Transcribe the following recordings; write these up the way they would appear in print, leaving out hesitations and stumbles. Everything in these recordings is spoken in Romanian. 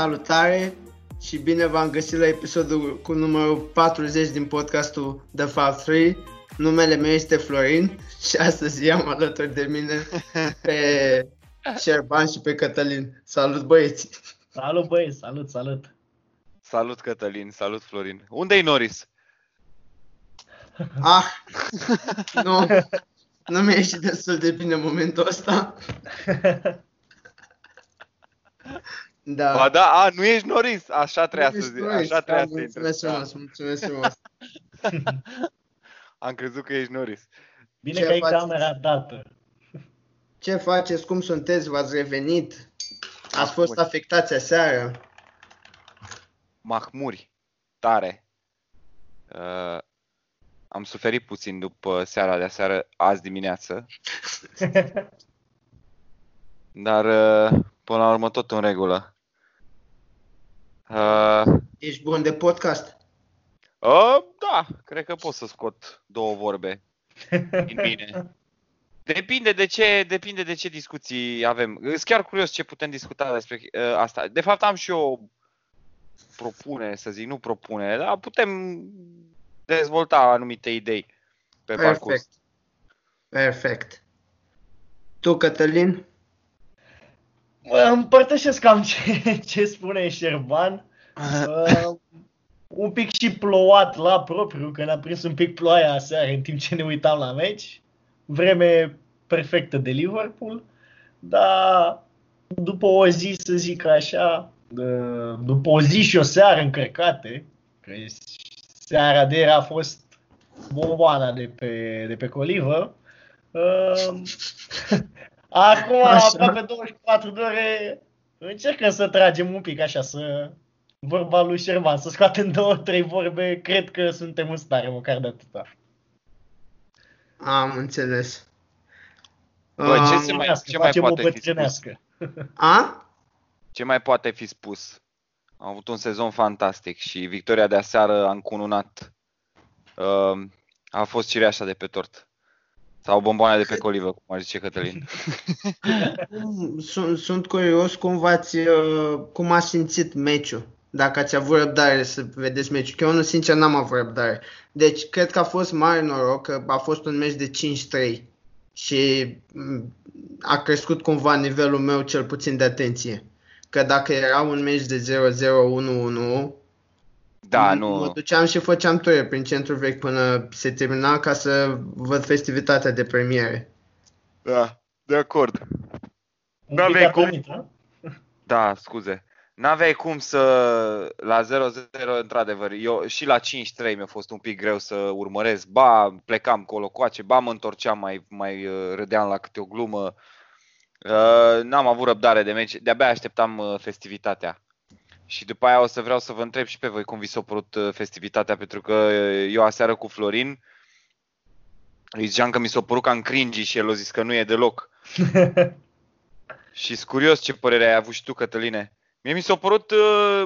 Salutare și bine v-am găsit la episodul cu numărul 40 din podcastul The Fab 3. Numele meu este Florin și astăzi am alături de mine pe Șerban și pe Cătălin. Salut băieți! Salut băieți, salut! Salut Cătălin, salut Florin. Unde-i Noris? Nu mi-a ieșit destul de bine momentul ăsta. Da. Ba da, nu ești Noris, așa trebuie să zic. Mulțumesc frumos. Am crezut că ești Noris. Bine că e camera dată. Ce faceți? Cum sunteți? V-ați revenit? Ați fost afectați aseară? Mahmuri, tare. Am suferit puțin după seara de aseară, azi dimineață. Dar până la urmă tot în regulă. Ești bun de podcast? Da, cred că pot să scot două vorbe din mine. Depinde de ce discuții avem. Sunt chiar curios ce putem discuta despre asta. De fapt am și eu propunere, să zic, nu propunere, dar putem dezvolta anumite idei pe parcurs. Perfect. Tu, Cătălin? Împărtășesc cam ce spune Șerban. Un pic și plouat la propriu, că ne-a prins un pic ploaia aseară în timp ce ne uitam la meci. Vreme perfectă de Liverpool, dar după o zi, să zic așa, după o zi și o seară încărcate, că seara de ieri a fost bomboana de pe Colivă, acum, aproape 24 de ore, încercăm să tragem un pic așa, să vorba lui Șerban, să scoatem 2-3 vorbe, cred că suntem în stare, măcar de atâta. Am înțeles. Bă, ce mai poate fi spus? Ce mai poate fi spus? Am avut un sezon fantastic și victoria de aseară a încununat. A fost cireașa de pe tort. Sau bomboana de pe colivă, cum ar zice Cătălin. Sunt curios cum ați simțit meciul. Dacă ați avut răbdare să vedeți meciul. Că eu, sincer, n-am avut răbdare. Deci, cred că a fost mare noroc că a fost un meci de 5-3. Și a crescut cumva nivelul meu, cel puțin, de atenție. Că dacă era un meci de 0-0, 1-1... Da, nu. Mă duceam și făceam ture prin centrul vechi până se termina ca să văd festivitatea de premiere. Da, de acord. N-aveai cum. Da, scuze. N-aveai cum să la 0-0 într-adevăr. Eu și la 5-3 mi-a fost un pic greu să urmăresc. Ba, plecam colo-coace, ba mă întorceam, mai râdeam la câte o glumă. N-am avut răbdare de meci, de-abia așteptam festivitatea. Și după aia o să vreau să vă întreb și pe voi cum vi s-a părut festivitatea, pentru că eu aseară cu Florin îi ziceam că mi s-a părut cam cringy și el a zis că nu e deloc. Și sunt curios ce părere ai avut și tu, Cătăline. Mie mi s-a părut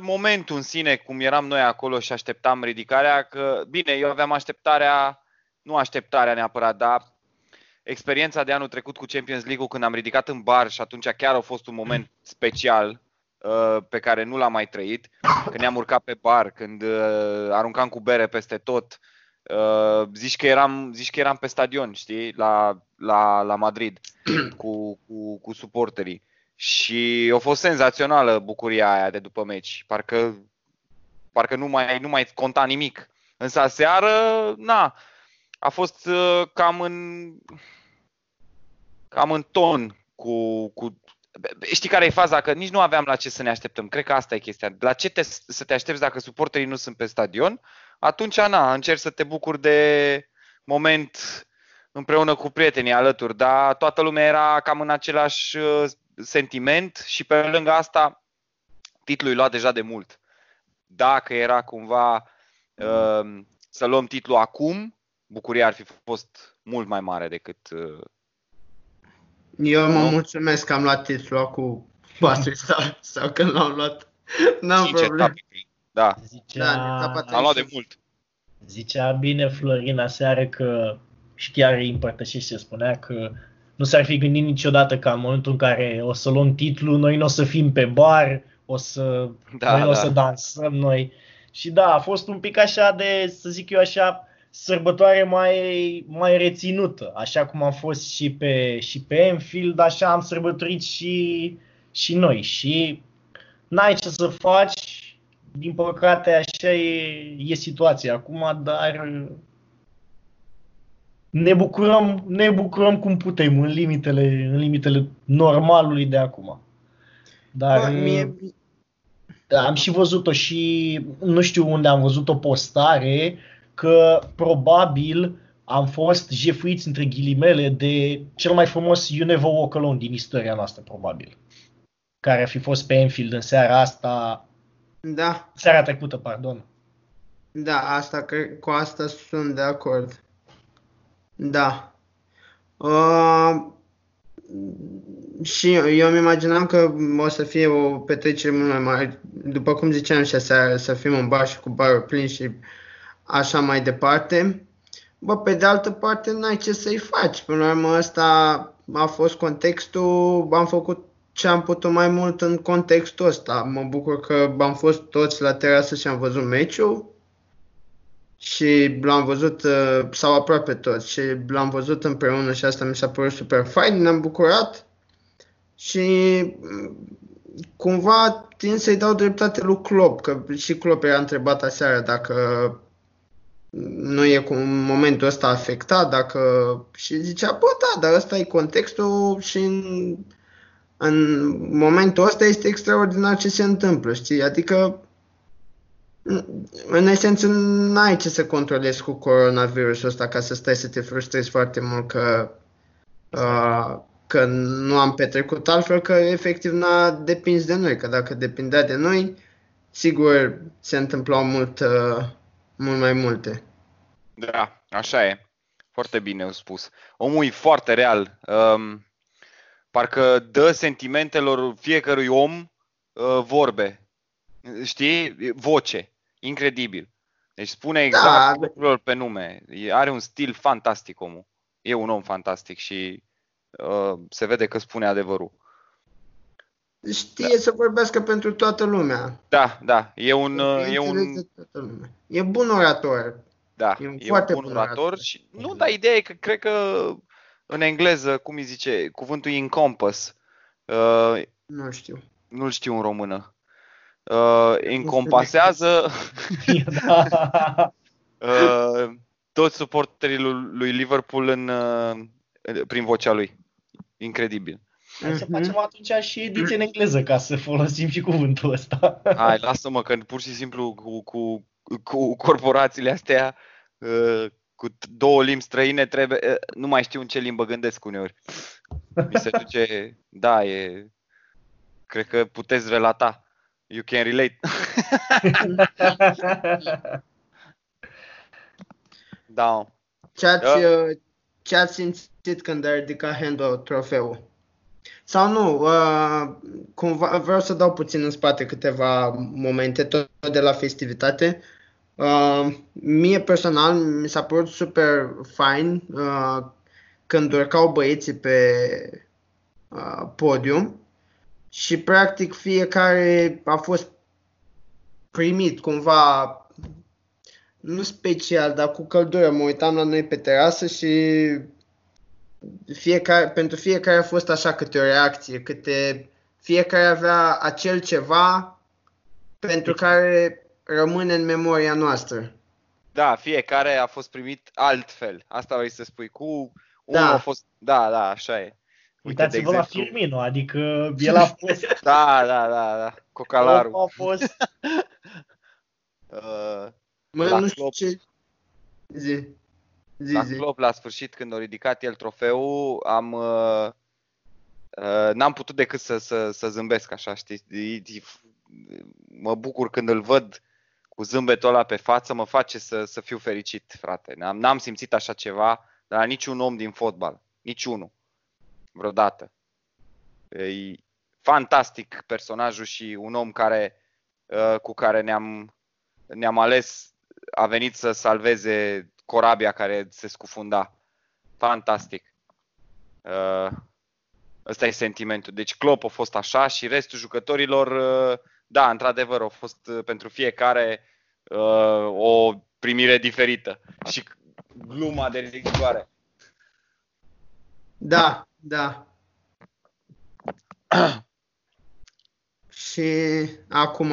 momentul în sine, cum eram noi acolo și așteptam ridicarea, că bine, eu aveam nu așteptarea neapărat, dar experiența de anul trecut cu Champions League-ul când am ridicat în bar și atunci chiar a fost un moment special pe care nu l-am mai trăit, când ne-am urcat pe bar, când aruncam cu bere peste tot, zici că eram pe stadion, știi, la Madrid cu suporterii. Și a fost senzațională bucuria aia de după meci, parcă nu mai conta nimic. Însă aseară, a fost cam în ton cu știi care e faza? Că nici nu aveam la ce să ne așteptăm. Cred că asta e chestia. La ce să te aștepți dacă suporterii nu sunt pe stadion? Atunci, încerci să te bucuri de moment împreună cu prietenii alături. Dar toată lumea era cam în același sentiment și pe lângă asta titlul îi lua deja de mult. Dacă era cumva să luăm titlul acum, bucuria ar fi fost mult mai mare decât... Eu mă mulțumesc că am luat titlul cu 4 sau când l-am luat. N-am probleme. Da. Am luat de mult. Zicea bine Florin aseară că, și chiar îi împărtășește, spunea că nu s-ar fi gândit niciodată că în momentul în care o să luăm titlul, noi nu o să fim pe bar, o să dansăm noi. Și da, a fost un pic așa de, să zic eu așa, sărbătoare mai reținută. Așa cum am fost și pe Anfield, așa am sărbătorit și noi. Și n-ai ce să faci, din păcate așa e situația acum, dar ne bucurăm cum putem în limitele normalului de acum. Dar am și văzut-o și nu știu unde am văzut o postare că probabil am fost jefuiți între ghilimele de cel mai frumos You Never Walk Alone din istoria noastră, probabil. Care a fi fost pe Anfield în seara asta, da. Seara trecută, pardon. Da, asta, cu asta sunt de acord. Da. Și eu îmi imaginam că o să fie o petrecere mult mai mare, după cum ziceam și aseară, să fim în bar și cu barul plin și așa mai departe. Bă, pe de altă parte n-ai ce să-i faci. Până la urmă ăsta a fost contextul, am făcut ce am putut mai mult în contextul ăsta. Mă bucur că am fost toți la terasă și am văzut meciul. Și l-am văzut, sau aproape toți, și l-am văzut împreună și asta mi s-a părut super fain, ne-am bucurat și cumva tind să-i dau dreptate lui Klopp, că și Klopp era întrebat aseară dacă nu e cu momentul ăsta afectat, dacă... și zicea, bă, da, dar ăsta e contextul și în momentul ăsta este extraordinar ce se întâmplă, știi, adică în esență n-ai ce să controlezi cu coronavirusul ăsta ca să stai să te frustrezi foarte mult că nu am petrecut, altfel că efectiv n-a depins de noi, că dacă depindea de noi, sigur se întâmplau mult mai multe. Da, așa e. Foarte bine au spus. Omul e foarte real. Parcă dă sentimentelor fiecărui om vorbe. Știi? Voce. Incredibil. Deci spune exact lucrurilor pe nume. Are un stil fantastic omul. E un om fantastic și se vede că spune adevărul. Știe să vorbească pentru toată lumea. Da, da. E bun orator. Da, e foarte bun orator. Și, nu, dar ideea e că cred că în engleză, cum îi zice, cuvântul encompass. Nu știu. Nu-l știu în română. Încompasează toți suporterii lui Liverpool prin vocea lui. Incredibil. Hai să facem atunci și ediție în engleză ca să folosim și cuvântul ăsta. Hai, lasă-mă că pur și simplu cu corporațiile astea cu două limbi străine trebuie, nu mai știu în ce limbă gândesc uneori. Mi se duce, da, e, cred că puteți relata. You can relate. Da. Ce-ați simțit când a ridicat Handel trofeul? Sau nu, cumva, vreau să dau puțin în spate câteva momente, tot de la festivitate. Mie personal mi s-a părut super fain când urcau băieții pe podium. Și practic fiecare a fost primit cumva, nu special, dar cu căldură. Mă uitam la noi pe terasă și pentru fiecare a fost așa câte o reacție, fiecare avea acel ceva pentru care rămâne în memoria noastră. Da, fiecare a fost primit altfel. Asta vrei să spui, da, așa e. Uitați-vă la Firmino, adică el a fost... Da, cocalarul. A fost... la nu Klopp. Ce... Zi. Klopp, la sfârșit, când a ridicat el trofeul, n-am putut decât să zâmbesc așa, știi? Mă bucur când îl văd cu zâmbetul ăla pe față, mă face să fiu fericit, frate. N-am simțit așa ceva de la niciun om din fotbal, niciunul. Vreodată. E fantastic personajul și un om care, cu care ne-am ales, a venit să salveze corabia care se scufunda. Fantastic. Ăsta e sentimentul. Deci Klopp a fost așa și restul jucătorilor da, într-adevăr, a fost pentru fiecare o primire diferită și gluma de rigoare. Da, da. Și acum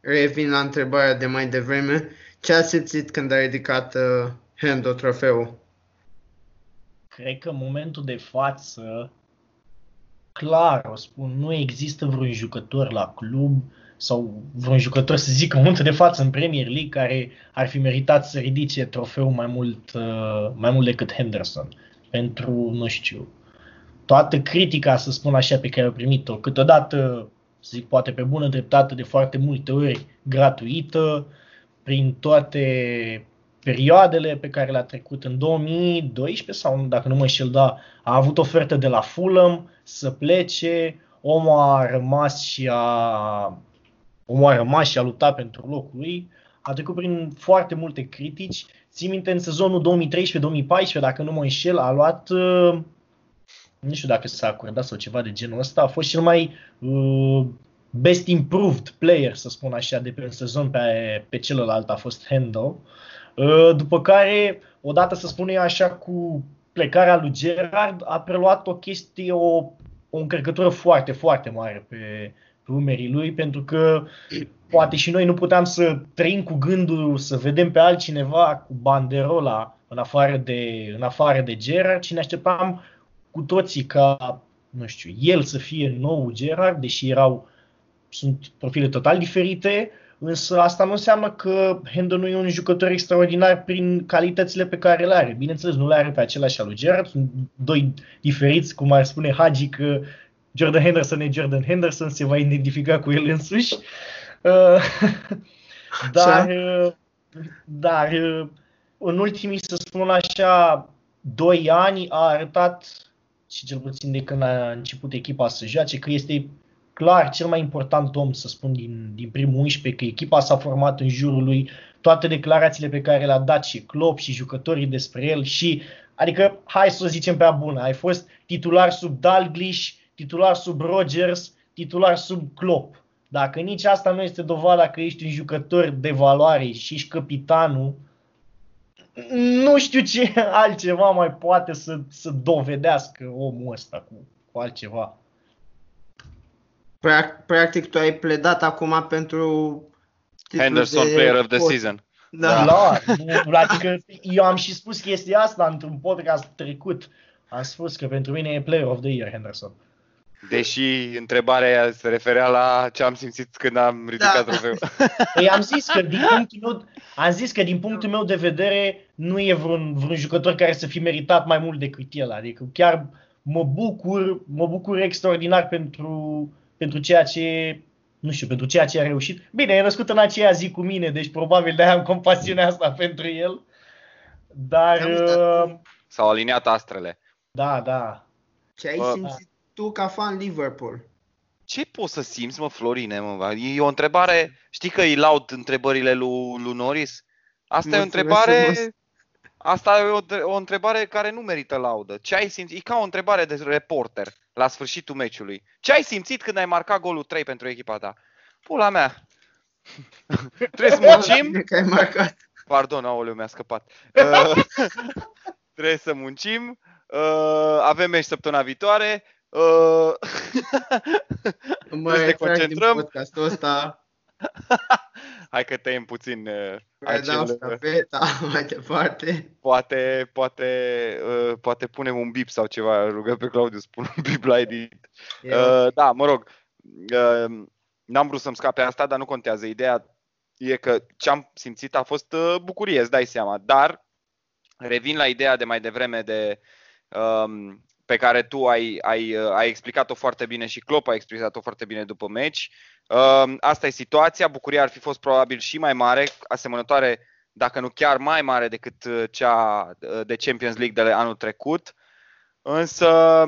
revin la întrebarea de mai devreme. Ce a simțit când a ridicat Hendo trofeul? Cred că în momentul de față, clar, o spun, nu există vreun jucător la club sau vreun jucător, să zic, în momentul de față în Premier League, care ar fi meritat să ridice trofeul mai mult decât Henderson. Pentru, nu știu, toată critica, să spun așa, pe care a primit-o, câteodată, zic, poate pe bună dreptate, de foarte multe ori gratuită, prin toate perioadele pe care le-a trecut. În 2012 sau, dacă nu mă înșel, da, a avut ofertă de la Fulham să plece, omul a rămas și a luptat pentru locul lui, a trecut prin foarte multe critici. Țin minte, în sezonul 2013-2014, dacă nu mă înșel, a luat, nu știu dacă s-a acordat sau ceva de genul ăsta, a fost cel mai best improved player, să spun așa, de pe un sezon pe celălalt, a fost Hendo. După care, odată, să spun eu așa, cu plecarea lui Gerrard, a preluat o chestie, o încărcătură foarte, foarte mare pe umerii lui, pentru că poate și noi nu puteam să trăim cu gândul să vedem pe altcineva cu banderola în afară de Gerrard, și ne așteptam cu toții ca, nu știu, el să fie nou Gerrard, deși sunt profile total diferite, însă asta nu înseamnă că Hendo nu e un jucător extraordinar prin calitățile pe care le are. Bineînțeles, nu le are pe același al lui Gerrard, sunt doi diferiți, cum ar spune Hagi că Jordan Henderson e Jordan Henderson, se va identifica cu el însuși. Dar în ultimii, să spun așa, 2 ani a arătat, și cel puțin de când a început echipa să joace, că este clar cel mai important om, să spun, din primul 11, că echipa s-a format în jurul lui, toate declarațiile pe care le-a dat și Klopp și jucătorii despre el, și, adică, hai să o zicem prea bună, ai fost titular sub Dalglish, titular sub Rodgers, titular sub Klopp. Dacă nici asta nu este dovada că ești un jucător de valoare și ești capitanul, nu știu ce altceva mai poate să dovedească omul ăsta cu altceva. Practic, tu ai pledat acum pentru Henderson Player of the Season. Da. Adică eu am și spus chestia asta într-un podcast trecut. Am spus că pentru mine e Player of the Year Henderson. Deși întrebarea se referea la ce am simțit când am ridicat trofeul. Păi am zis că din punctul meu de vedere nu e vreun jucător care să fi meritat mai mult decât el. Adică chiar mă bucur extraordinar pentru ceea ce, nu știu, pentru ceea ce a reușit. Bine, e născut în aceea zi cu mine, deci probabil de-aia am compasiunea asta pentru el. Dar s-au aliniat astrele. Da. Ce ai simțit tu ca fan Liverpool? Ce poți să simți, mă, Florine? Mă? E o întrebare, știi că îi laud întrebările lui Noris? Asta e o întrebare... Asta e o întrebare care nu merită laudă. Ce ai simțit? E ca o întrebare de reporter la sfârșitul meciului. Ce ai simțit când ai marcat golul 3 pentru echipa ta? Pula mea! Trebuie să muncim... Pardon, aoleu, mi-a scăpat. Trebuie să muncim. Avem meci săptămâna viitoare. Să ne concentrăm. Podcastul ăsta. Hai că tăiem puțin acel... Scapeta, mai departe. Poate punem un bip sau ceva. Rugăm pe Claudiu să pun un bip la edit. Da, mă rog. N-am vrut să-mi scape asta, dar nu contează. Ideea e că ce-am simțit a fost bucurie, îți dai seama. Dar revin la ideea de mai devreme pe care tu ai explicat-o foarte bine și Klopp a explicat-o foarte bine după meci. Asta e situația, bucuria ar fi fost probabil și mai mare, asemănătoare, dacă nu chiar mai mare decât cea de Champions League de anul trecut. Însă,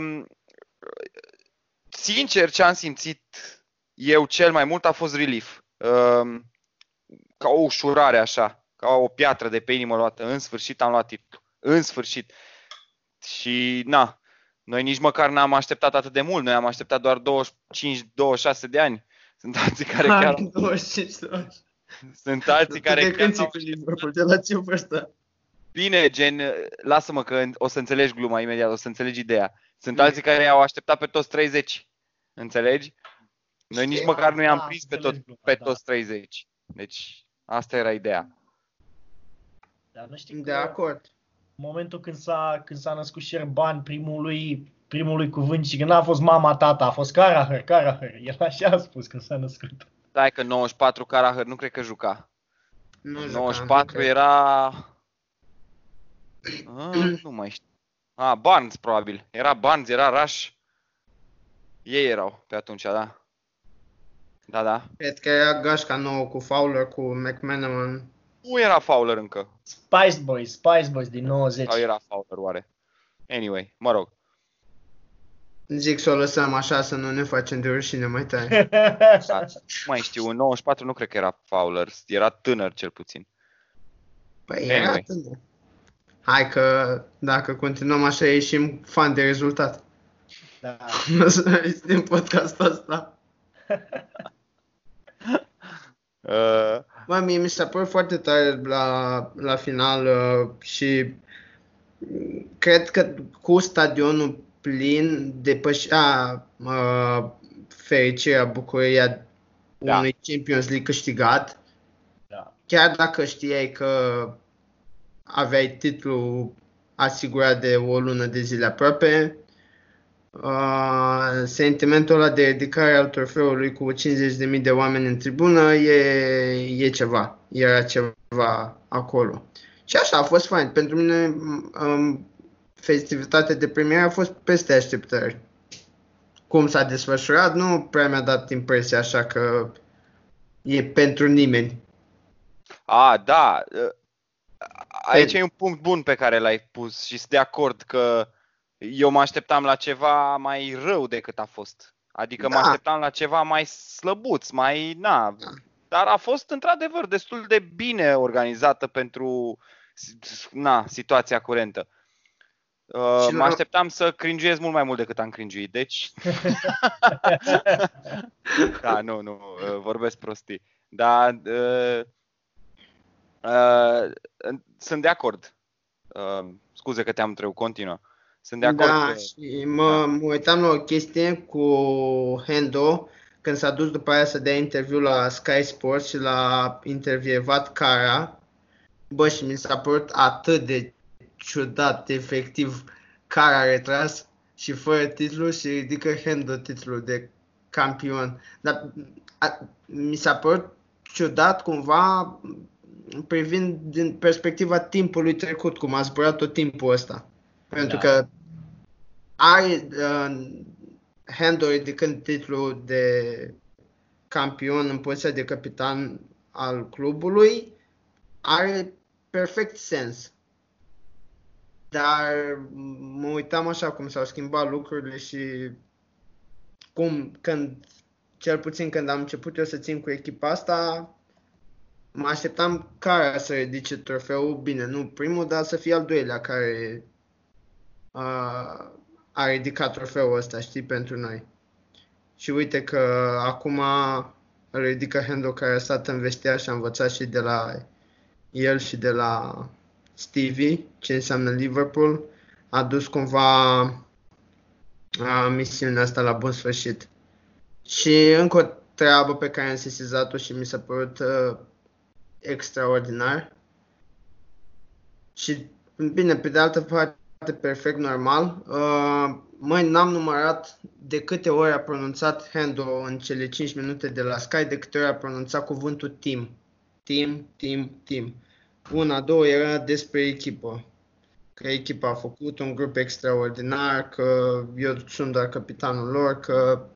sincer, ce am simțit eu cel mai mult a fost relief. Ca o ușurare așa, ca o piatră de pe inimă luată. În sfârșit am luat titlul. În sfârșit. Și na, noi nici măcar n-am așteptat atât de mult. Noi am așteptat doar 25-26 de ani Sunt alții care chiar... Sunt alții care... De la ce vârstă? Bine, gen, lasă-mă că o să înțelegi gluma imediat, o să înțelegi ideea. Sunt alții care i-au așteptat pe toți 30, înțelegi? Noi nici măcar nu i-am prins pe toți 30. Deci, asta era ideea. Dar nu știu, de acord. În momentul când s-a născut Șerban, primului cuvânt, și când n-a fost mama, tata, a fost Carahăr. El așa a spus când s-a născut. Stai că 94 Carahăr nu cred că juca. Nu 94 juca, era... nu mai știu. Barnes probabil. Era Barnes, era Rush. Ei erau pe atunci, da. Da. Cred că era gașca nouă cu Fowler, cu McManaman. Nu era Fowler încă. Spice Boys din 90. Sau era Fowler oare? Anyway, mă rog. Zic să o lăsăm așa să nu ne facem de rușine mai tare. Mai știu, în 94 nu cred că era Fowler, era tânăr cel puțin. Păi anyway. Era tânăr. Hai că dacă continuăm așa ieșim fan de rezultat. Da. Din podcastul ăsta. Mie mi s-a părut foarte tare la final și cred că cu stadionul plin depășea fericirea, bucuria unui Champions League câștigat. Da. Chiar dacă știai că aveai titlul asigurat de o lună de zile aproape, sentimentul ăla de ridicare al trofeului cu 50.000 de oameni în tribună e ceva, era ceva acolo. Și așa a fost fain. Pentru mine festivitatea de premieră a fost peste așteptări. Cum s-a desfășurat, nu prea mi-a dat impresia așa că e pentru nimeni. Da. Aici e un punct bun pe care l-ai pus și sunt de acord că eu mă așteptam la ceva mai rău decât a fost. Adică mă așteptam la ceva mai slăbuț, mai. Dar a fost într-adevăr destul de bine organizată pentru situația curentă. Mă așteptam să cringiez mult mai mult decât am cringiuit, deci... nu, vorbesc prostii. Dar sunt de acord. Scuze că te-am trecut, continuă. Sunt de acord. Da, și mă uitam la o chestie cu Hendo, când s-a dus după aia să dea interviu la Sky Sports și l-a intervievat Cara. Bă, și mi s-a părut atât de ciudat, efectiv, Cara retras și fără titlu și ridică Hendo titlul de campion. Dar mi s-a părut ciudat cumva privind din perspectiva timpului trecut, cum a zburat tot timpul ăsta. Pentru că are Hendo ridicând titlul de campion în poziția de capitan al clubului, are perfect sens. Dar mă uitam așa cum s-au schimbat lucrurile și cel puțin când am început eu să țin cu echipa asta, mă așteptam Cara să ridice trofeul, bine, nu primul, dar să fie al doilea care a ridicat trofeul ăsta, știi, pentru noi. Și uite că acum îl ridică Hendo, care a stat în vestiar și a învățat și de la el și de la Stevie ce înseamnă Liverpool. A dus cumva misiunea asta la bun sfârșit. Și încă o treabă pe care am sesizat-o și mi s-a părut extraordinar. Și bine, pe de altă parte, perfect normal. N-am numărat de câte ori a pronunțat Hendo în cele 5 minute de la Sky, de câte ori a pronunțat cuvântul team. Team. Una, două, era despre echipă. Că echipa a făcut un grup extraordinar, că eu sunt doar capitanul lor, că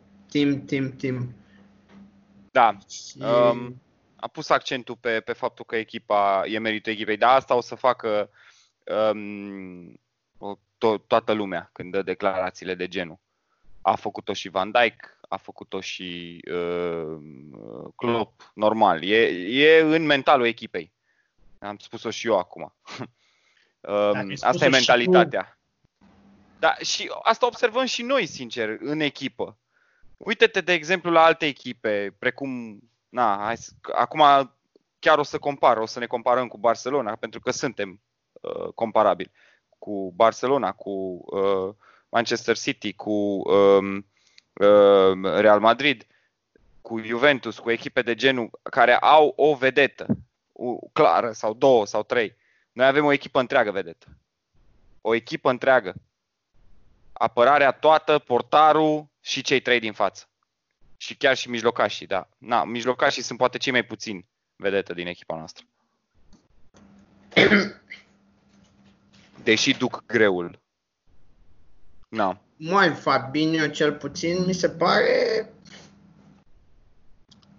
team. Da. Și... a pus accentul pe faptul că echipa e meritul echipei, dar asta o să facă toată lumea când dă declarațiile de genul. A făcut-o și Van Dijk, a făcut-o și Klopp, normal. E în mentalul echipei. Am spus-o și eu acum. Asta e mentalitatea. Și asta observăm și noi, sincer, în echipă. Uite-te, de exemplu, la alte echipe, precum, na, hai să, acum chiar o să ne comparăm cu Barcelona, pentru că suntem comparabili cu Barcelona, cu Manchester City, cu Real Madrid, cu Juventus, cu echipe de genul care au o vedetă clară sau două sau trei. Noi avem o echipă întreagă vedetă. O echipă întreagă. Apărarea toată, portarul și cei trei din față. Și chiar și mijlocașii, da. Na, mijlocașii sunt poate cei mai puțini vedetă din echipa noastră. Deși duc greul. Na. Mai Fabinho cel puțin mi se pare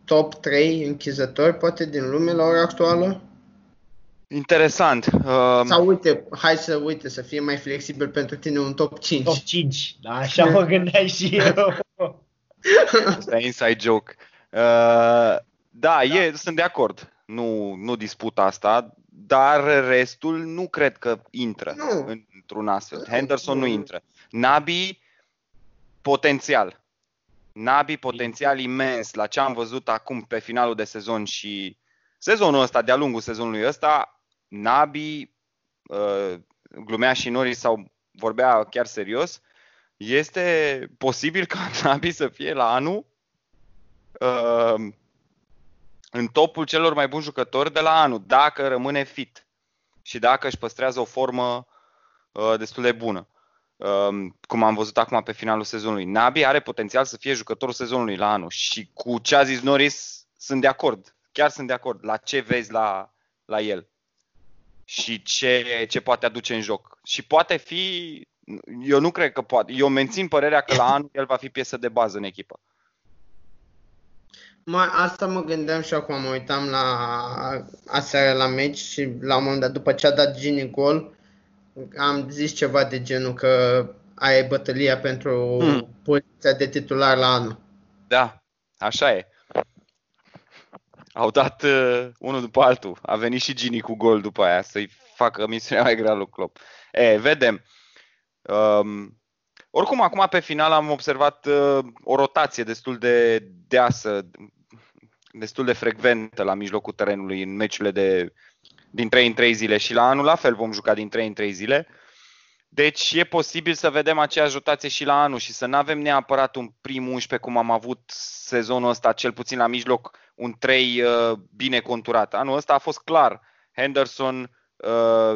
top 3 închizători poate din lume la ora actuală. Interesant. Sau uite, hai să fie mai flexibil pentru tine, un top 5. Top 5, da, așa mă gândeai și eu. Asta e inside joke. Da, sunt de acord. Nu disputa asta, dar restul nu cred că intră într-un astfel. Henderson nu intră. Naby, potențial imens la ce am văzut acum pe finalul de sezon și sezonul ăsta, de-a lungul sezonului ăsta, Naby, glumea și Noris sau vorbea chiar serios, este posibil ca Naby să fie la anul în topul celor mai buni jucători de la anul, dacă rămâne fit și dacă își păstrează o formă destul de bună. Cum am văzut acum pe finalul sezonului. Naby are potențial să fie jucătorul sezonului la anul și cu ce a zis Noris sunt de acord. Chiar sunt de acord la ce vezi la el și ce poate aduce în joc. Și poate fi, eu nu cred că poate, eu mențin părerea că la anul el va fi piesă de bază în echipă. Asta mă gândeam și acum, mă uitam la aseară la meci și la un moment dat, după ce a dat Gini gol, am zis ceva de genul că ai bătălia pentru poziția de titular la anul. Da, așa e. Au dat unul după altul. A venit și Gini cu gol după aia să-i facă misiunea mai grea lui Klopp. Vedem. Oricum, acum pe final am observat o rotație destul de deasă, destul de frecventă la mijlocul terenului în meciurile din 3 în 3 zile și la anul la fel vom juca din 3 în 3 zile. Deci e posibil să vedem aceeași rotație și la anul și să nu avem neapărat un prim 11 cum am avut sezonul ăsta, cel puțin la mijloc, un 3 bine conturat. Anul ăsta a fost clar. Henderson,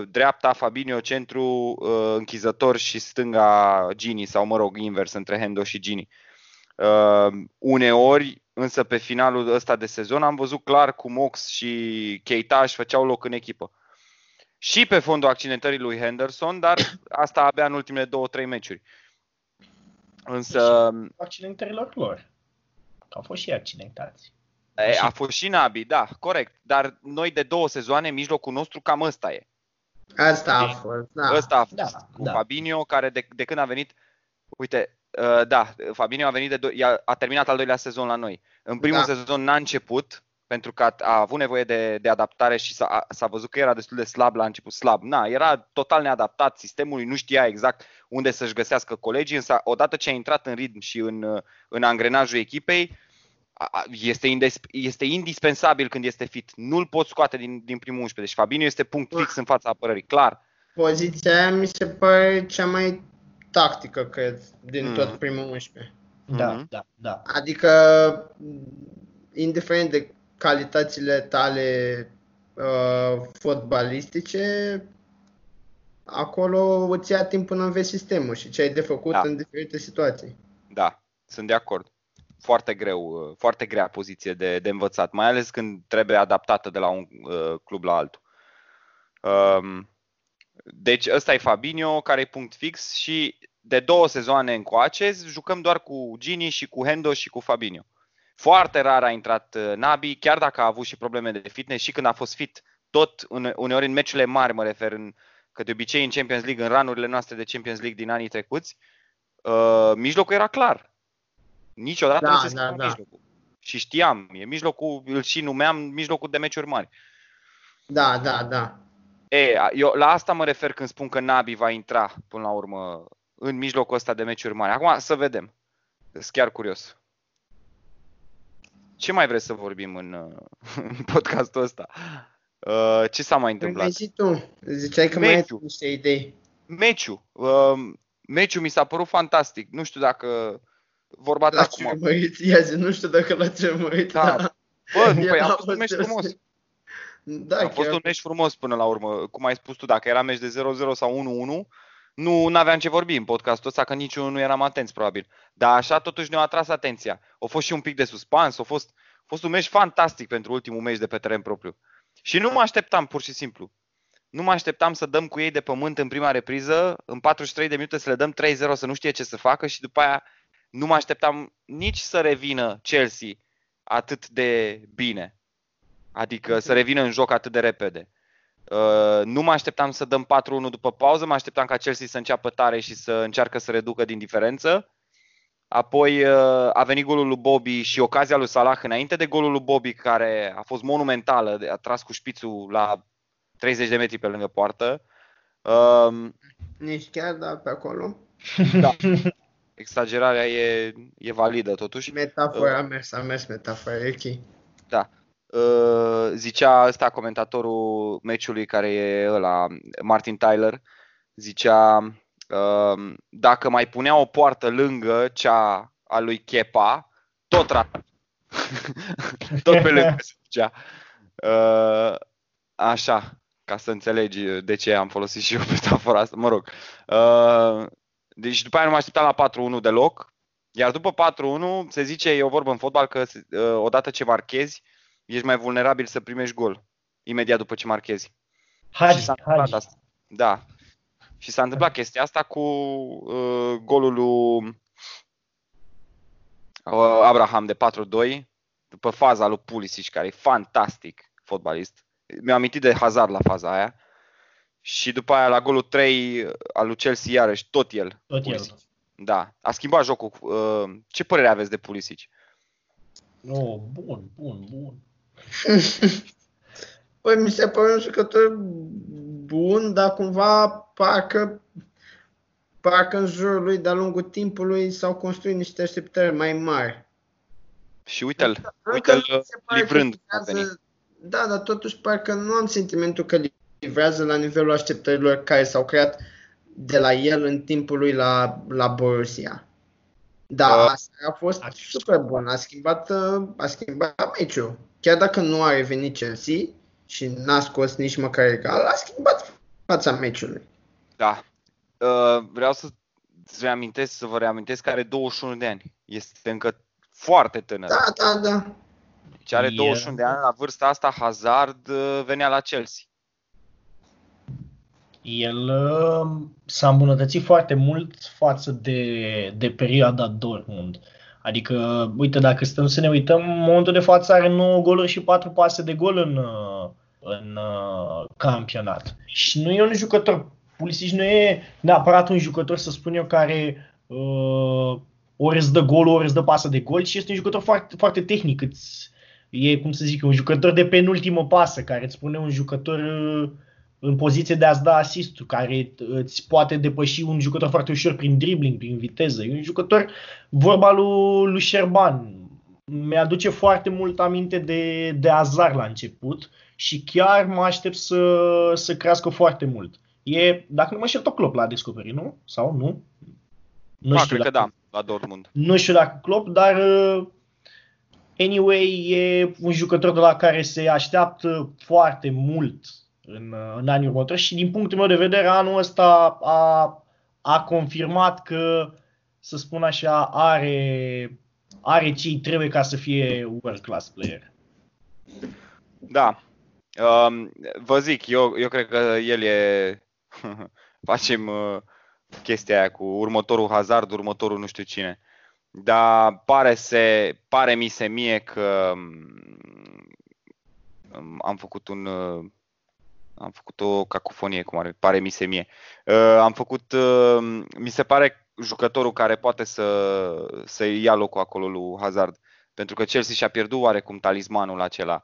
dreapta Fabinho, centru închizător și stânga Gini sau mă rog invers între Hendo și Gini. Uneori, însă pe finalul ăsta de sezon am văzut clar cum Ox și Keita își făceau loc în echipă. Și pe fondul accidentării lui Henderson, dar asta abia în ultimele 2-3 meciuri. Însă accidentărilor lor. Au fost și accidentați. A fost și Naby, da, corect. Dar noi de 2 sezoane, mijlocul nostru cam ăsta e. Asta a fost, da. Ăsta a fost, da, cu da. Fabinho, care de când a venit, uite, da, Fabinho a venit a terminat al 2-lea sezon la noi. În primul sezon n-a început, pentru că a avut nevoie de adaptare și s-a văzut că era destul de slab la început. Slab, era total neadaptat sistemului, nu știa exact unde să-și găsească colegii, însă odată ce a intrat în ritm și în angrenajul echipei, este indispensabil când este fit. Nu-l poți scoate din primul 11. Deci Fabinho este punct fix în fața apărării, clar. Poziția aia mi se pare cea mai tactică, cred, din tot primul 11. Da, da. Adică, indiferent de calitățile tale fotbalistice, acolo îți ia timp până înveți sistemul și ce ai de făcut în diferite situații. Da, sunt de acord. Foarte greu, foarte grea poziție de învățat, mai ales când trebuie adaptată de la un club la altul. Deci ăsta e Fabinho, care e punct fix și de 2 sezoane încoace jucăm doar cu Gini și cu Hendo și cu Fabinho. Foarte rar a intrat Naby, chiar dacă a avut și probleme de fitness și când a fost fit, tot uneori în meciurile mari, mă refer, că de obicei în Champions League, în ranurile noastre de Champions League din anii trecuți, mijlocul era clar. Niciodată nu se schimba mijlocul. Și știam, e mijlocul, îl și numeam mijlocul de meciuri mari. Da. Eu la asta mă refer când spun că Naby va intra până la urmă în mijlocul ăsta de meciuri mari. Acum să vedem. Sunt chiar curios. Ce mai vreți să vorbim în podcastul ăsta? Ce s-a mai întâmplat? Ziceai că mai ai niște idei. Meciul. Meciul mi s-a părut fantastic. Nu știu dacă... Vorba ta acum. Nu știu dacă l-ați urmărit. Da. Da. Bă, nu, a fost un meci frumos. Da, a fost un meci frumos până la urmă. Cum ai spus tu, dacă era meci de 0-0 sau 1-1, nu aveam ce vorbi în podcastul ăsta, că niciunul nu eram atenți, probabil. Dar așa totuși ne-a atras atenția. A fost și un pic de suspans, a fost un meci fantastic pentru ultimul meci de pe teren propriu. Și nu mă așteptam, pur și simplu. Nu mă așteptam să dăm cu ei de pământ în prima repriză, în 43 de minute să le dăm 3-0, să nu știe ce să facă, și după aia nu mă așteptam nici să revină Chelsea atât de bine. Adică să revină în joc atât de repede. Nu mă așteptam să dăm 4-1 după pauză, mă așteptam ca Chelsea să înceapă tare și să încearcă să reducă din diferență. Apoi a venit golul lui Bobby și ocazia lui Salah înainte de golul lui Bobby, care a fost monumentală, a tras cu șpițul la 30 de metri pe lângă poartă. Nici chiar, dar pe acolo. Da. Exagerarea e validă totuși. Metafora a mers metafora, ok. Da. Zicea ăsta comentatorul meciului, care e ăla, Martin Tyler, zicea dacă mai punea o poartă lângă cea a lui Kepa, tot pe lângă se zicea. Așa, ca să înțelegi de ce am folosit și eu metafora asta, mă rog. Deci după aia nu mă așteptam la 4-1 deloc, iar după 4-1 se zice, e o vorbă în fotbal, că odată ce marchezi, ești mai vulnerabil să primești gol, imediat după ce marchezi. Hagi. Asta. Da. Și s-a întâmplat chestia asta cu golul lui Abraham de 4-2, după faza lui Pulisic, care e fantastic fotbalist. Mi-am amintit de Hazard la faza aia. Și după aia la golul 3 al lui Chelsea, iarăși, tot el. Da, a schimbat jocul. Ce părere aveți de Pulisic? Oh, bun. Păi mi se pare un jucător bun, dar cumva parcă în jurul lui, de-a lungul timpului, s-au construit niște așteptări mai mari. Și uite-l livrând. Da, dar totuși parcă nu am sentimentul că livrează la nivelul așteptărilor care s-au creat de la el în timpul lui la Borussia. Da, asta a fost super bun. A schimbat meciul. Chiar dacă nu a revenit Chelsea și n-a scos nici măcar egal, a schimbat fața meciului. Da. Vreau să vă reamintesc că are 21 de ani. Este încă foarte tânăr. Da. Deci are 21 de ani. La vârsta asta Hazard venea la Chelsea. El s-a îmbunătățit foarte mult față de perioada Dortmund. Adică, uite, dacă stăm să ne uităm, în momentul de față are 9 goluri și 4 pase de gol în campionat. Și nu e un jucător, Pulisic nu e neapărat un jucător, să spun eu, care ori îți dă golul, ori îți dă pasă de gol, și este un jucător foarte, foarte tehnic. E, cum să zic, un jucător de penultimă pasă, care îți pune un jucător... în poziție de a-ți da asistul, care îți poate depăși un jucător foarte ușor prin dribbling, prin viteză. E un jucător, vorba lui Șerban, mi-aduce foarte mult aminte de Hazard la început și chiar mă aștept să crească foarte mult. E, dacă nu mă știu, tot Klopp l-a descoperit, nu? Sau nu? Nu știu, cred că da, la Dortmund. Nu știu dacă Klopp, dar... anyway, e un jucător de la care se așteaptă foarte mult în anii următori și, din punctul meu de vedere, anul ăsta a confirmat că, să spun așa, are ce-i trebuie ca să fie world class player. Da. Vă zic, eu cred că el e... facem chestia aia cu următorul Hazard, următorul nu știu cine. Dar pare mie că am făcut o cacofonie, cum ar pare mie. Mi se pare jucătorul care poate să ia locul acolo lui Hazard, pentru că Chelsea și-a pierdut oarecum talismanul acela.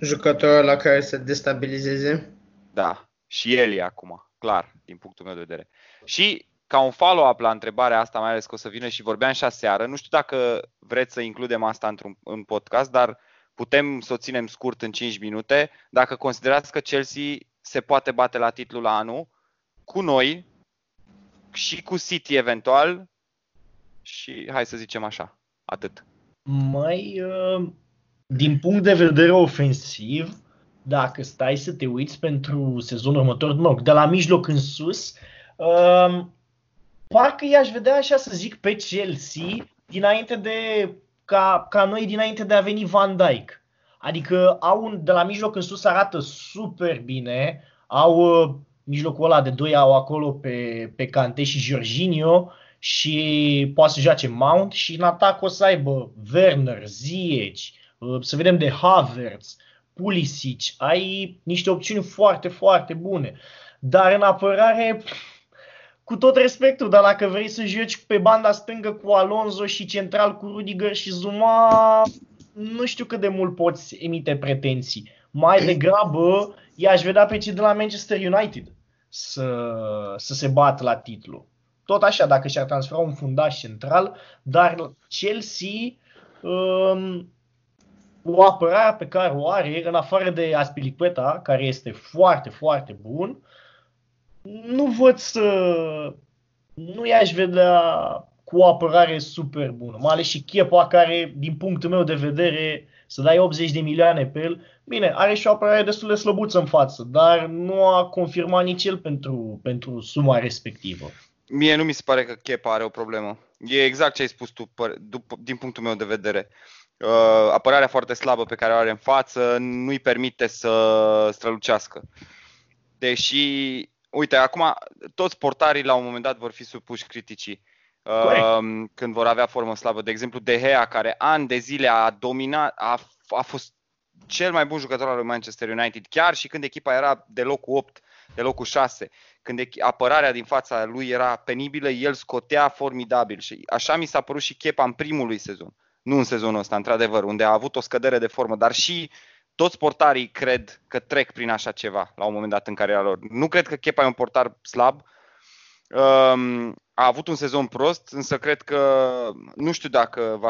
Jucătorul la care să destabilizeze? Da, și el e acum, clar, din punctul meu de vedere. Și ca un follow-up la întrebarea asta, mai ales că o să vină și vorbeam și aseară, nu știu dacă vreți să includem asta în podcast, dar putem să o ținem scurt în 5 minute, dacă considerați că Chelsea se poate bate la titlul la anul, cu noi și cu City eventual și hai să zicem așa, atât. Mai, din punct de vedere ofensiv, dacă stai să te uiți pentru sezonul următor, nu, de la mijloc în sus, parcă i-aș vedea așa să zic pe Chelsea dinainte de, ca noi dinainte de a veni Van Dijk. Adică de la mijloc în sus arată super bine, au mijlocul ăla de doi au acolo pe Kante și Jorginho și poate să joace Mount și în atac o să aibă Werner, Ziyech, să vedem de Havertz, Pulisic, ai niște opțiuni foarte, foarte bune. Dar în apărare, cu tot respectul, dar dacă vrei să joci pe banda stângă cu Alonso și central cu Rudiger și Zuma, nu știu cât de mult poți emite pretenții. Mai degrabă i-aș vedea pe cei de la Manchester United să se bată la titlu. Tot așa, dacă și-ar transfera un fundaș central, dar Chelsea, o apărare pe care o are, în afară de Azpilicueta, care este foarte, foarte bun, nu i-aș vedea cu o apărare super bună. Mai ales și Kepa, care, din punctul meu de vedere, să dai 80 de milioane pe el, bine, are și o apărare destul de slăbuță în față, dar nu a confirmat nici el pentru suma respectivă. Mie nu mi se pare că Kepa are o problemă. E exact ce ai spus tu, din punctul meu de vedere. Apărarea foarte slabă pe care o are în față nu-i permite să strălucească. Deși, uite, acum toți portarii la un moment dat vor fi supuși criticii când vor avea formă slabă. De exemplu, De Gea, care ani de zile a dominat, a fost cel mai bun jucător al lui Manchester United, chiar și când echipa era de locul 8, de locul 6, când apărarea din fața lui era penibilă, el scotea formidabil. Și așa mi s-a părut și Kepa în primul lui sezon. Nu în sezonul ăsta, într-adevăr, unde a avut o scădere de formă, dar și toți portarii cred că trec prin așa ceva la un moment dat în cariera lor. Nu cred că Kepa e un portar slab, a avut un sezon prost, însă cred că nu știu dacă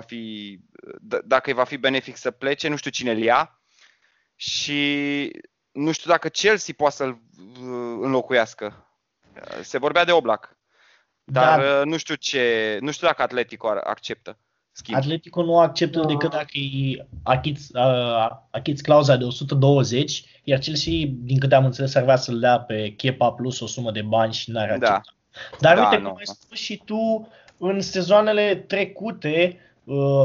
îi va fi benefic să plece, nu știu cine îl ia și nu știu dacă Chelsea poate să-l înlocuiască. Se vorbea de Oblak, dar nu știu dacă Atletico acceptă. Schimb. Atletico nu acceptă decât dacă îi achiți clauza de 120, iar Chelsea, din câte am înțeles, ar vrea să-l dea pe Kepa plus o sumă de bani și n-ar accepta. Da. Dar uite, cum ai spus și tu, în sezoanele trecute,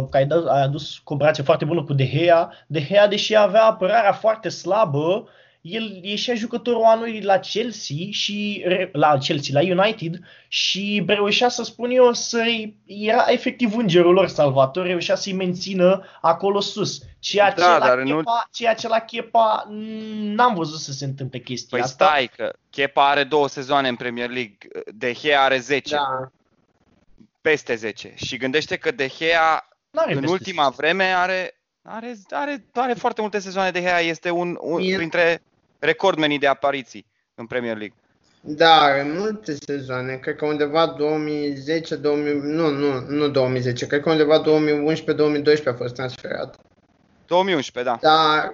că ai adus comparație foarte bună cu De Gea, De Gea, deși avea apărarea foarte slabă, el ieșea jucătorul anului la Chelsea și la United și reușea să spun eu era efectiv îngerul lor salvator, reușea să-i mențină acolo sus. Ceea ce la Kepa n-am văzut să se întâmple chestia asta. Păi stai că Kepa are 2 sezoane în Premier League, De Gea are 10. Da. Peste 10. Și gândește că De Gea în ultima 10. Vreme are foarte multe sezoane. De Gea este printre recordmenii de apariții în Premier League. Da, are multe sezoane. Cred că undeva 2010, 2000, nu 2010, cred că undeva 2011-2012 a fost transferat. 2011, da. Dar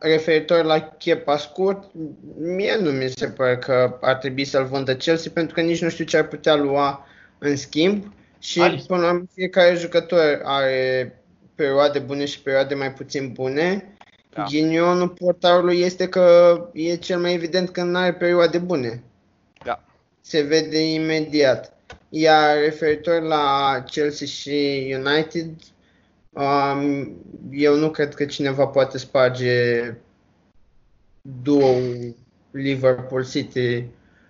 referitor la Kepa scurt, mie nu mi se pare că ar trebui să-l vândă Chelsea pentru că nici nu știu ce ar putea lua în schimb. Și până la urmă, fiecare jucător are perioade bune și perioade mai puțin bune. Da. Ghinionul portarului este că e cel mai evident că nu are perioade bune. Da. Se vede imediat. Iar referitor la Chelsea și United, eu nu cred că cineva poate sparge duo-ul Liverpool City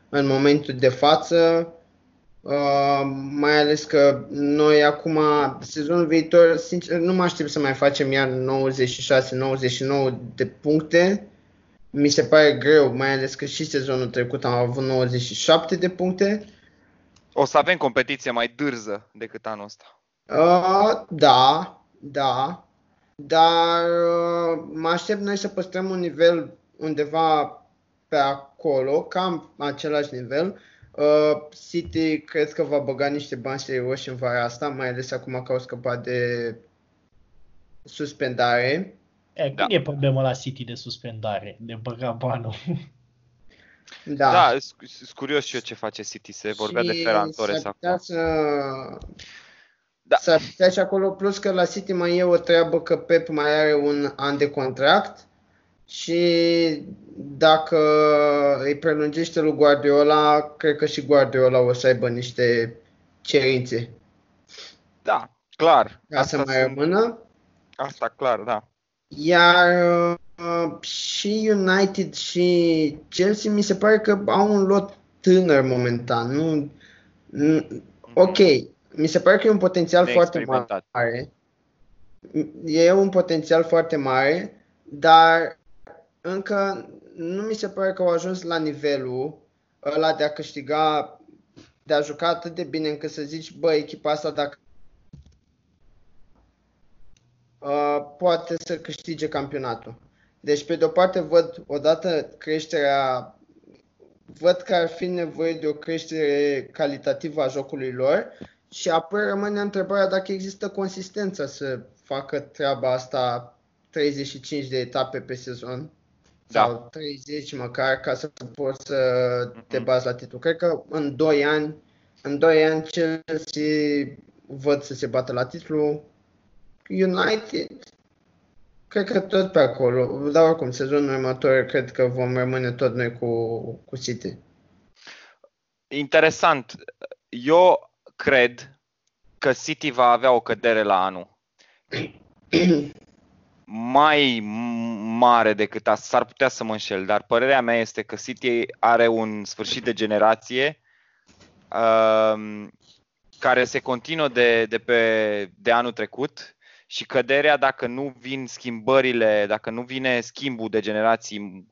în momentul de față. Mai ales că noi acum, sezonul viitor, sincer, nu mă aștept să mai facem iar 96-99 de puncte. Mi se pare greu, mai ales că și sezonul trecut am avut 97 de puncte. O să avem competiție mai dârză decât anul ăsta. Da. Dar mă aștept noi să păstrăm un nivel undeva pe acolo. acolo, cam același nivel. City cred că va băga niște bani serioși în vara asta, mai ales acum că au scăpat de suspendare. Da. E problema la City de suspendare, de băga banul. Da, da, sunt curios și eu ce face City, se vorbea și de Ferran Torres acum. Da. S-ar putea și acolo, plus că la City mai e o treabă că Pep mai are un an de contract și dacă îi prelungește lui Guardiola, cred că și Guardiola o să aibă niște cerințe. Da, clar. Ca asta să mai rămână. Asta clar, da. Iar și United și Chelsea mi se pare că au un lot tânăr momentan. Nu, ok, mi se pare că e un potențial foarte mare. E un potențial foarte mare, dar încă nu mi se pare că au ajuns la nivelul ăla de a câștiga, de a juca atât de bine încât să zici, bă, echipa asta dacă poate să câștige campionatul. Deci, pe de-o parte, văd odată creșterea, văd că ar fi nevoie de o creștere calitativă a jocului lor și apoi rămâne întrebarea dacă există consistență să facă treaba asta 35 de etape pe sezon, da, sau 30 măcar, ca să poți să te bazi la titlu. Cred că în 2 ani Chelsea văd să se bată la titlu. United, cred că tot pe acolo, dar oricum sezonul următor cred că vom rămâne tot noi cu City. Interesant, eu cred că City va avea o cădere la anul mai mare decât asta, s-ar putea să mă înșel, dar părerea mea este că City are un sfârșit de generație care se continuă de anul trecut. Și căderea, dacă nu vin schimbările, dacă nu vine schimbul de generații,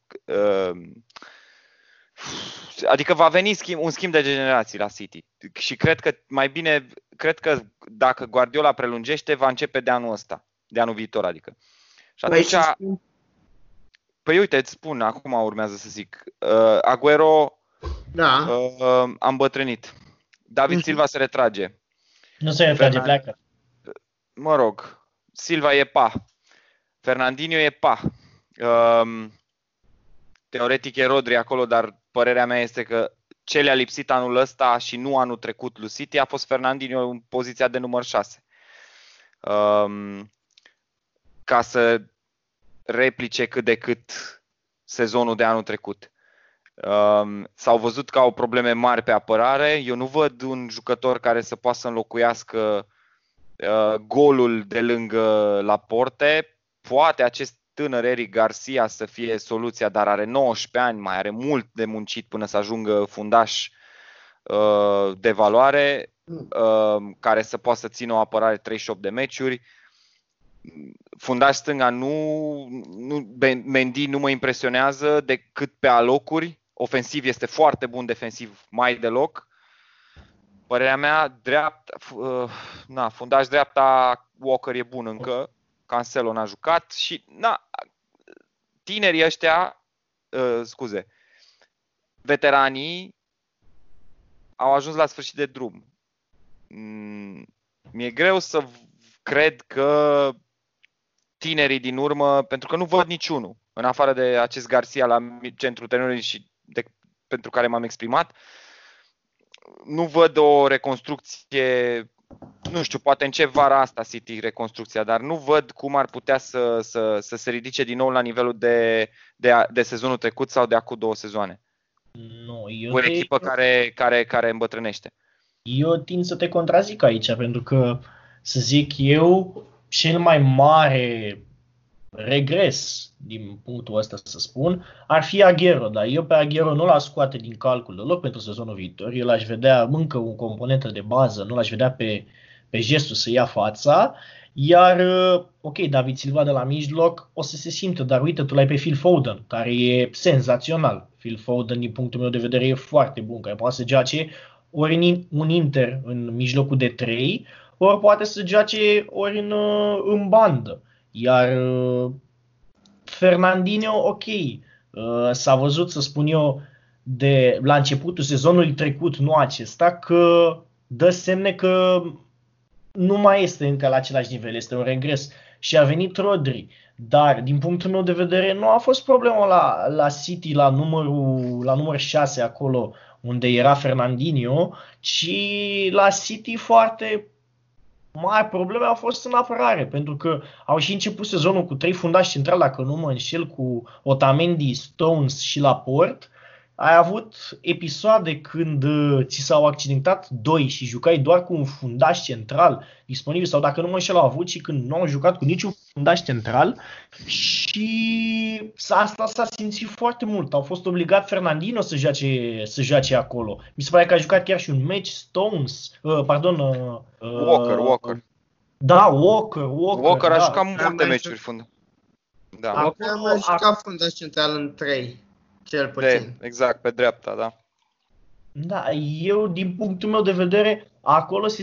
adică va veni un schimb de generații la City. Și cred că dacă Guardiola prelungește, va începe de anul ăsta, de anul viitor, adică. Și atunci, păi uite, îți spun, acum urmează să zic, Agüero da. A îmbătrânit, David Silva se retrage. Nu se retrage, pleacă. Mă rog, Silva e pa, Fernandinho e pa, teoretic e Rodri acolo, dar părerea mea este că ce le-a lipsit anul ăsta și nu anul trecut lui City a fost Fernandinho în poziția de număr 6. Ca să replice cât de cât sezonul de anul trecut. S-au văzut că au probleme mari pe apărare, eu nu văd un jucător care să poată să înlocuiască golul de lângă Laporte. Poate acest tânăr Eric Garcia să fie soluția, dar are 19 ani, mai are mult de muncit până să ajungă fundaș de valoare, care să poată să țină o apărare 38 de meciuri. Fundaș stânga nu Mendy nu mă impresionează decât pe alocuri. Ofensiv este foarte bun, defensiv mai deloc. Părerea mea, fundaș dreapta, Walker e bun încă, Cancelo n-a jucat și tinerii ăștia, veteranii au ajuns la sfârșit de drum. Mi-e greu să cred că tinerii din urmă, pentru că nu văd niciunul, în afară de acest Garcia la centrul terenului și pentru care m-am exprimat, nu văd o reconstrucție, nu știu, poate încep vara asta City reconstrucția, dar nu văd cum ar putea să se ridice din nou la nivelul de sezonul trecut sau de acum 2 sezoane. O echipă care îmbătrânește. Eu tind să te contrazic aici, pentru că, să zic eu, cel mai mare regres, din punctul ăsta să spun, ar fi Agüero, dar eu pe Agüero nu l-aș scoate din calcul deloc pentru sezonul viitor, eu l-aș vedea încă o componentă de bază, nu l-aș vedea pe gestul să ia fața, iar, ok, David Silva de la mijloc o să se simtă, dar uite, tu l-ai pe Phil Foden, care e senzațional. Phil Foden, din punctul meu de vedere, e foarte bun, care poate să geace ori în un Inter în mijlocul de 3, ori poate să geace ori în bandă. Iar Fernandinho, ok, s-a văzut, să spun eu, de la începutul sezonului trecut, nu acesta, că dă semne că nu mai este încă la același nivel, este un regres. Și a venit Rodri, dar din punctul meu de vedere nu a fost problemă la City, la număr 6 acolo unde era Fernandinho, ci la City foarte mari probleme au fost în apărare, pentru că au și început sezonul cu 3 fundași centrali, dacă nu mă înșel, cu Otamendi, Stones și Laporte. Ai avut episoade când ți s-au accidentat doi și jucai doar cu un fundaș central disponibil, sau dacă nu mă înșel, au avut și când nu au jucat cu niciun fundaș central, și asta s-a simțit foarte mult. Au fost obligat Fernandinho să joace acolo. Mi se pare că a jucat chiar și un match Stones, Walker. Da, Walker a jucat multe meciuri fundaș. Da. Acum a jucat fundaș central în 3. Cel puțin. Exact, pe dreapta, da. Da, eu, din punctul meu de vedere, acolo se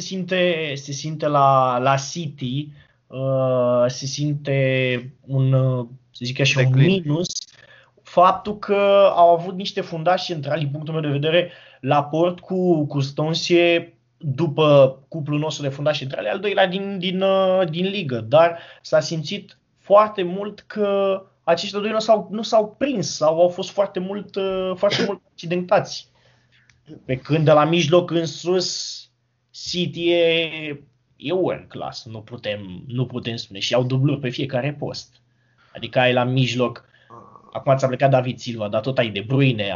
simte la City, se simte un minus. Faptul că au avut niște fundași centrali, din punctul meu de vedere, Laporte cu Stones, după cuplul nostru de fundași centrali, al doilea din ligă. Dar s-a simțit foarte mult că aceștia doi nu s-au prins sau au fost foarte mult accidentați. Pe când de la mijloc în sus, City e world class, nu putem spune. Și au dubluri pe fiecare post. Adică ai la mijloc, acum ți-a plecat David Silva, dar tot ai De Bruyne,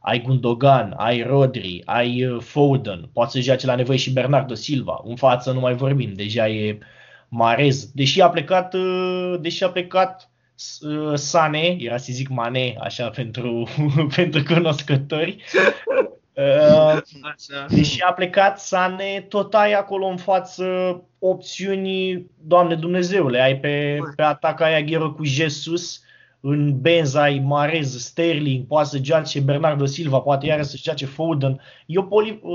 ai Gundogan, ai Rodri, ai Foden, poate să joace la nevoie și Bernardo Silva. În față nu mai vorbim, deja e Marez. Deși a plecat Sané, era să zic Mané, așa pentru cunoscători. Deși a plecat Sané, tot ai acolo în față opțiuni, Doamne Dumnezeule, ai pe atac, ai Agüero cu Jesus, în Benza ai Marez, Sterling, poate să joace Bernardo Silva, poate iară să joace Foden. E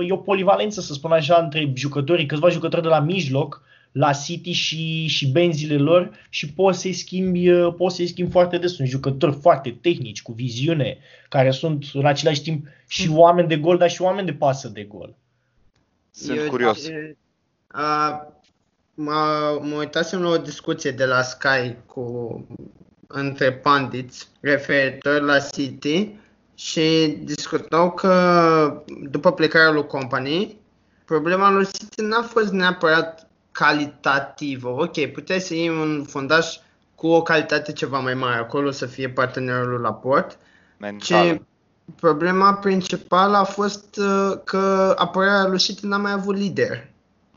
o polivalență, să spun așa, între jucătorii, câțiva jucători de la mijloc la City și benzile lor, și poți să-i schimbi foarte des. Sunt jucători foarte tehnici, cu viziune, care sunt în același timp și oameni de gol, dar și oameni de pasă de gol. Sunt curios. Mă uitasem la o discuție de la Sky între pandiți referitor la City și discutau că după plecarea lui Company, problema lui City n-a fost neapărat calitativă. Ok, puteai să iei un fundaș cu o calitate ceva mai mare acolo, să fie partenerul la port. Și problema principală a fost că apărarea lui City n-a mai avut lider.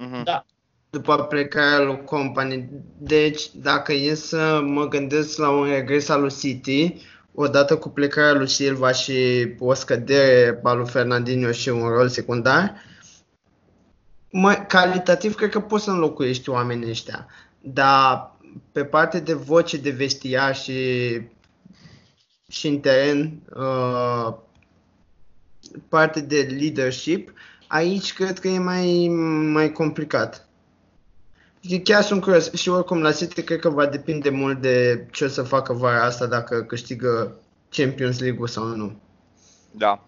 Mm-hmm. Da. După plecarea lui Company. Deci, dacă e să mă gândesc la un regres al lui City, odată cu plecarea lui Silva și o scădere a lui Fernandinho și un rol secundar, calitativ cred că poți să înlocuiești oamenii ăștia, dar pe partea de voce, de vestia și în teren, parte de leadership, aici cred că e mai complicat. Chiar sunt curios și oricum la City cred că va depinde mult de ce o să facă vara asta, dacă câștigă Champions League-ul sau nu. Da.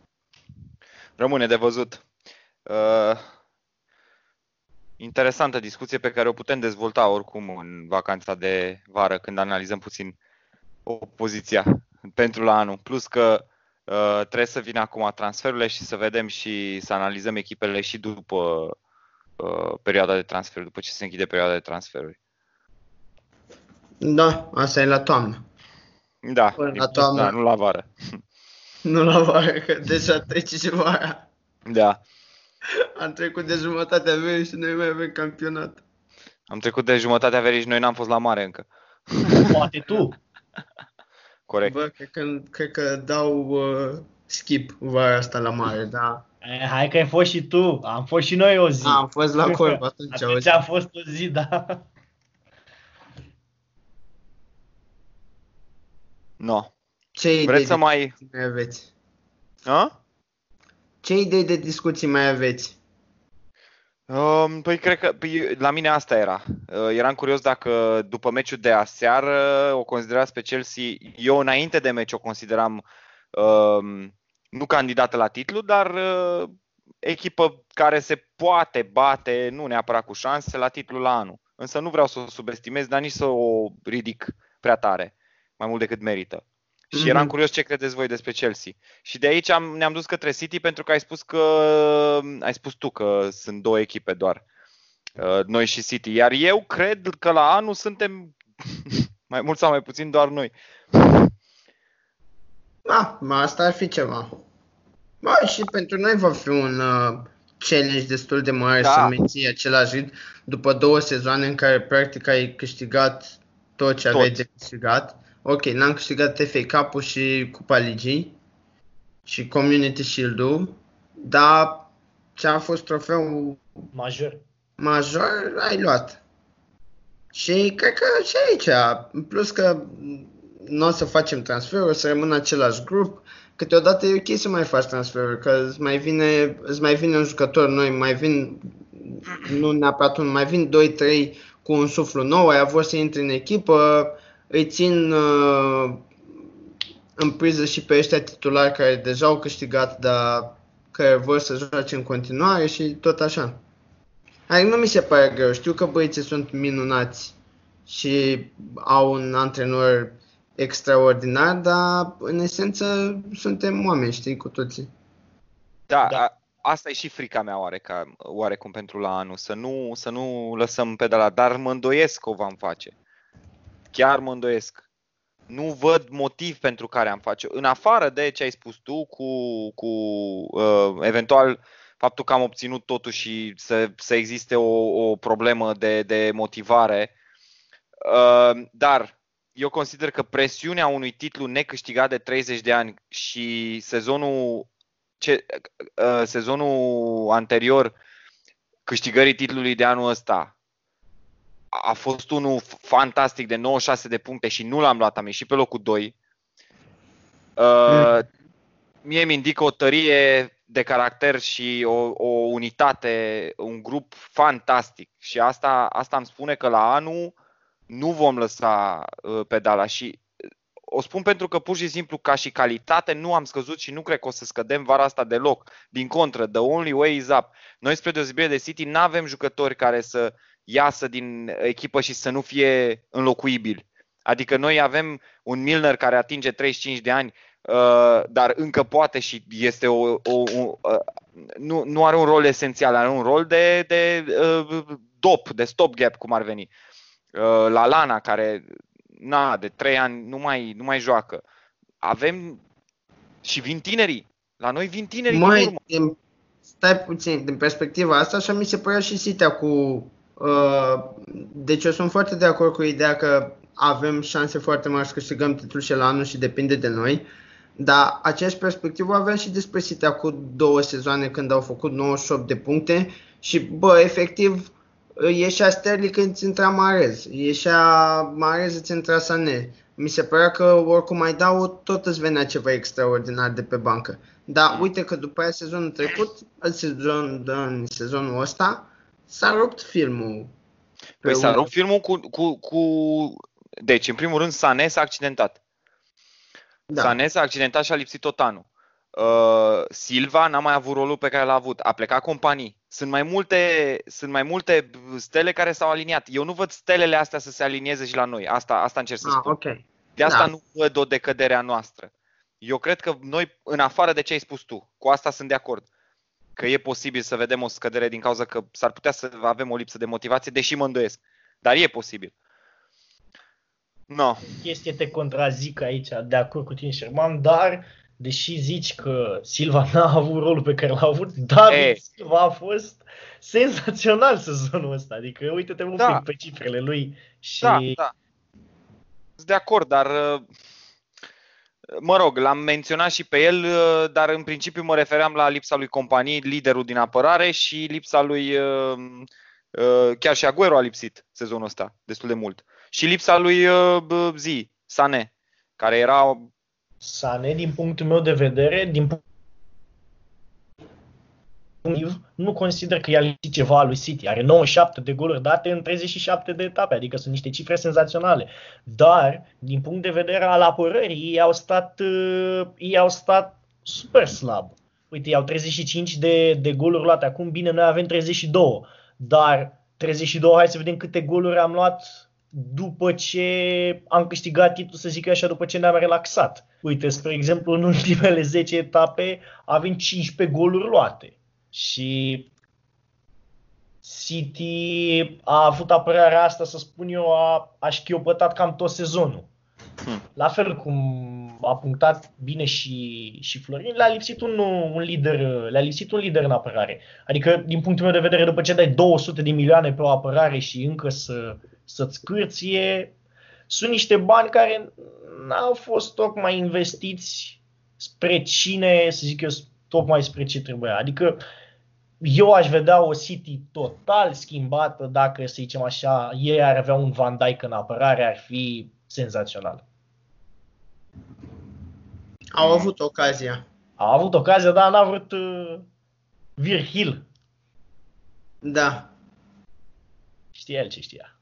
Rămâne de văzut. Interesantă discuție pe care o putem dezvolta oricum în vacanța de vară, când analizăm puțin opoziția pentru la anul. Plus că trebuie să vină acum transferurile și să vedem și să analizăm echipele și după perioada de transferuri, după ce se închide perioada de transferuri. Da, asta e la toamnă. Da, la toamnă. Da, nu la vară. Nu la vară, că deja trece și vara. Da. Am trecut de jumătatea verii și noi mai avem campionat. Am trecut de jumătatea verii și noi n-am fost la mare încă. Poate tu. Corect. Bă, cred că dau skip vara asta la mare, da. Hai că ai fost și tu. Am fost și noi o zi. Am fost la corp atunci. A fost o zi, da. No. Ce vreți să mai aveți? A? Ce idei de discuții mai aveți? Păi cred că la mine asta era. Eram curios dacă după meciul de aseară o considerați pe Chelsea. Eu înainte de meci o consideram nu candidată la titlu, dar echipă care se poate bate, nu neapărat cu șanse, la titlu la anul. Însă nu vreau să o subestimez, dar nici să o ridic prea tare, mai mult decât merită. Și eram curios ce credeți voi despre Chelsea. Și de aici ne-am dus către City, pentru că ai spus tu că sunt două echipe doar, noi și City. Iar eu cred că la anul suntem mai mult sau mai puțin doar noi. Da, asta ar fi ceva. Bă, și pentru noi va fi un challenge destul de mare, da, să menții același ritm după două sezoane în care practic ai câștigat tot ce aveai de câștigat. Ok, n-am câștigat FA Cup-ul și Cupa Ligii și Community Shield-ul, dar ce a fost trofeul major ai luat. Și cred că și aici, plus că nu o să facem transferuri, o să rămână același grup. Câteodată e ok să mai faci transferuri, că îți mai vine un jucător noi, mai vin, nu neapărat unul, mai vin 2-3 cu un suflu nou, ai avut să intri în echipă, îi țin în priză și pe ăștia titulari care deja au câștigat, dar care vor să joace în continuare și tot așa. Adică nu mi se pare greu, știu că băieții sunt minunați și au un antrenor extraordinar, dar în esență suntem oameni, știi, cu toții. Da. Asta e și frica mea oarecum pentru la anul, să nu lăsăm pedala, dar mă îndoiesc că o vom face. Chiar mă îndoiesc. Nu văd motiv pentru care am face. În afară de ce ai spus tu cu eventual faptul că am obținut totuși să existe o problemă de motivare, dar eu consider că presiunea unui titlu necâștigat de 30 de ani și sezonul anterior câștigării titlului de anul ăsta a fost unul fantastic de 96 de puncte și nu l-am luat, am ieșit pe locul 2. Mie mi indică o tărie de caracter și o unitate, un grup fantastic. Și asta îmi spune că la anul nu vom lăsa pedala și o spun pentru că pur și simplu ca și calitate nu am scăzut și nu cred că o să scădem vara asta deloc. Din contră, the only way is up. Noi, spre deosebire de City, n-avem jucători care să iasă din echipă și să nu fie înlocuibili. Adică noi avem un Milner care atinge 35 de ani, dar încă poate și este nu are un rol esențial, are un rol de stopgap, cum ar veni. La Lana, care de 3 ani nu mai joacă. Avem și vin tinerii. La noi vin tinerii din urmă. Stai puțin, din perspectiva asta, așa mi se părea și City cu... deci eu sunt foarte de acord cu ideea că avem șanse foarte mari să câștigăm titlul și la anul și depinde de noi. Dar aceeași perspectivă aveam și despre City cu două sezoane când au făcut 98 de puncte și, bă, efectiv... ieșea Sterling când îți intra Mahrez, îți intra Sané. Mi se părea că oricum mai dau, tot îți venea ceva extraordinar de pe bancă. Dar uite că după aia sezonul trecut, sezonul ăsta, s-a rupt filmul. Păi s-a rupt filmul Deci, în primul rând, Sané s-a accidentat. Da. Sané s-a accidentat și a lipsit tot anul. Silva n-a mai avut rolul pe care l-a avut. A plecat companii. Sunt mai multe stele care s-au aliniat. Eu nu văd stelele astea să se alinieze și la noi. Asta încerc să spun. Okay. De asta nu văd o decădere a noastră. Eu cred că noi, în afară de ce ai spus tu, cu asta sunt de acord, că e posibil să vedem o scădere din cauza că s-ar putea să avem o lipsă de motivație, deși mă îndoiesc. Dar e posibil. No. Chestie te contrazic aici, de acord cu tine, Șerban, dar... deși zici că Silva n-a avut rolul pe care l-a avut, David Silva a fost senzațional sezonul ăsta. Adică uite-te un pic pe cifrele lui și... Da. Sunt de acord, dar... mă rog, l-am menționat și pe el, dar în principiu mă refeream la lipsa lui Companie, liderul din apărare, și lipsa lui... chiar și Agüero a lipsit sezonul ăsta destul de mult. Și lipsa lui Sané, care era... Sané, din punctul meu de vedere, nu consider că i-a lipsit ceva lui City. Are 97 de goluri date în 37 de etape, adică sunt niște cifre senzaționale. Dar, din punct de vedere al apărării, ei au stat super slab. Uite, iau 35 de goluri luate. Acum, bine, noi avem 32. Dar 32, hai să vedem câte goluri am luat după ce am câștigat titlul, să zic eu așa, după ce ne-am relaxat. Uite, spre exemplu, în ultimele 10 etape avem 15 goluri luate. Și City a avut apărarea asta, să spun eu, a șchiopătat cam tot sezonul. La fel cum a punctat bine și Florin, le-a lipsit un lider, le-a lipsit un lider în apărare. Adică, din punctul meu de vedere, după ce dai 200 de milioane pe o apărare și încă să-ți cârție, sunt niște bani care n-au fost tocmai investiți spre cine, să zic eu, tocmai spre ce trebuia. Adică, eu aș vedea o City total schimbată dacă, să zicem așa, ei ar avea un Van Dijk în apărare, ar fi senzațional. Au avut ocazia. Au avut ocazia, dar n-a vrut Virgil. Da. Știa el ce știa.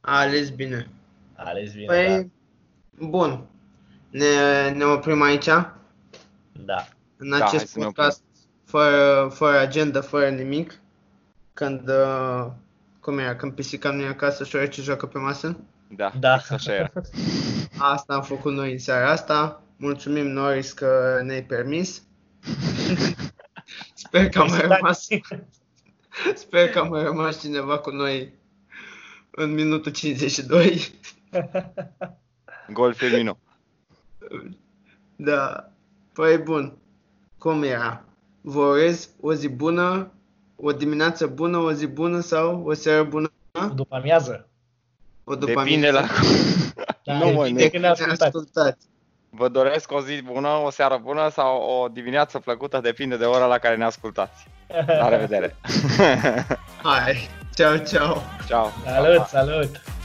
A ales bine. A ales bine, păi, da. Bun. Ne oprim aici? Da. În acest podcast fără agenda, fără nimic. Când pisica nu e acasă și orice joacă pe masă? Da. Așa era. Asta am făcut noi în seara asta. Mulțumim, Noris, că ne-ai permis. Sper că a mai rămas cineva cu noi în minutul 52. Gol Firmino. Da. Păi bun. Cum era? Vă urez o zi bună, o dimineață bună, o zi bună sau o seară bună? După amiază. Depinde la... Da, nu, depinde când ne ascultați. Vă doresc o zi bună, o seară bună sau o dimineață plăcută, depinde de ora la care ne ascultați. La revedere! Hai! Ciao, ciao! Ciao! Salut, salut!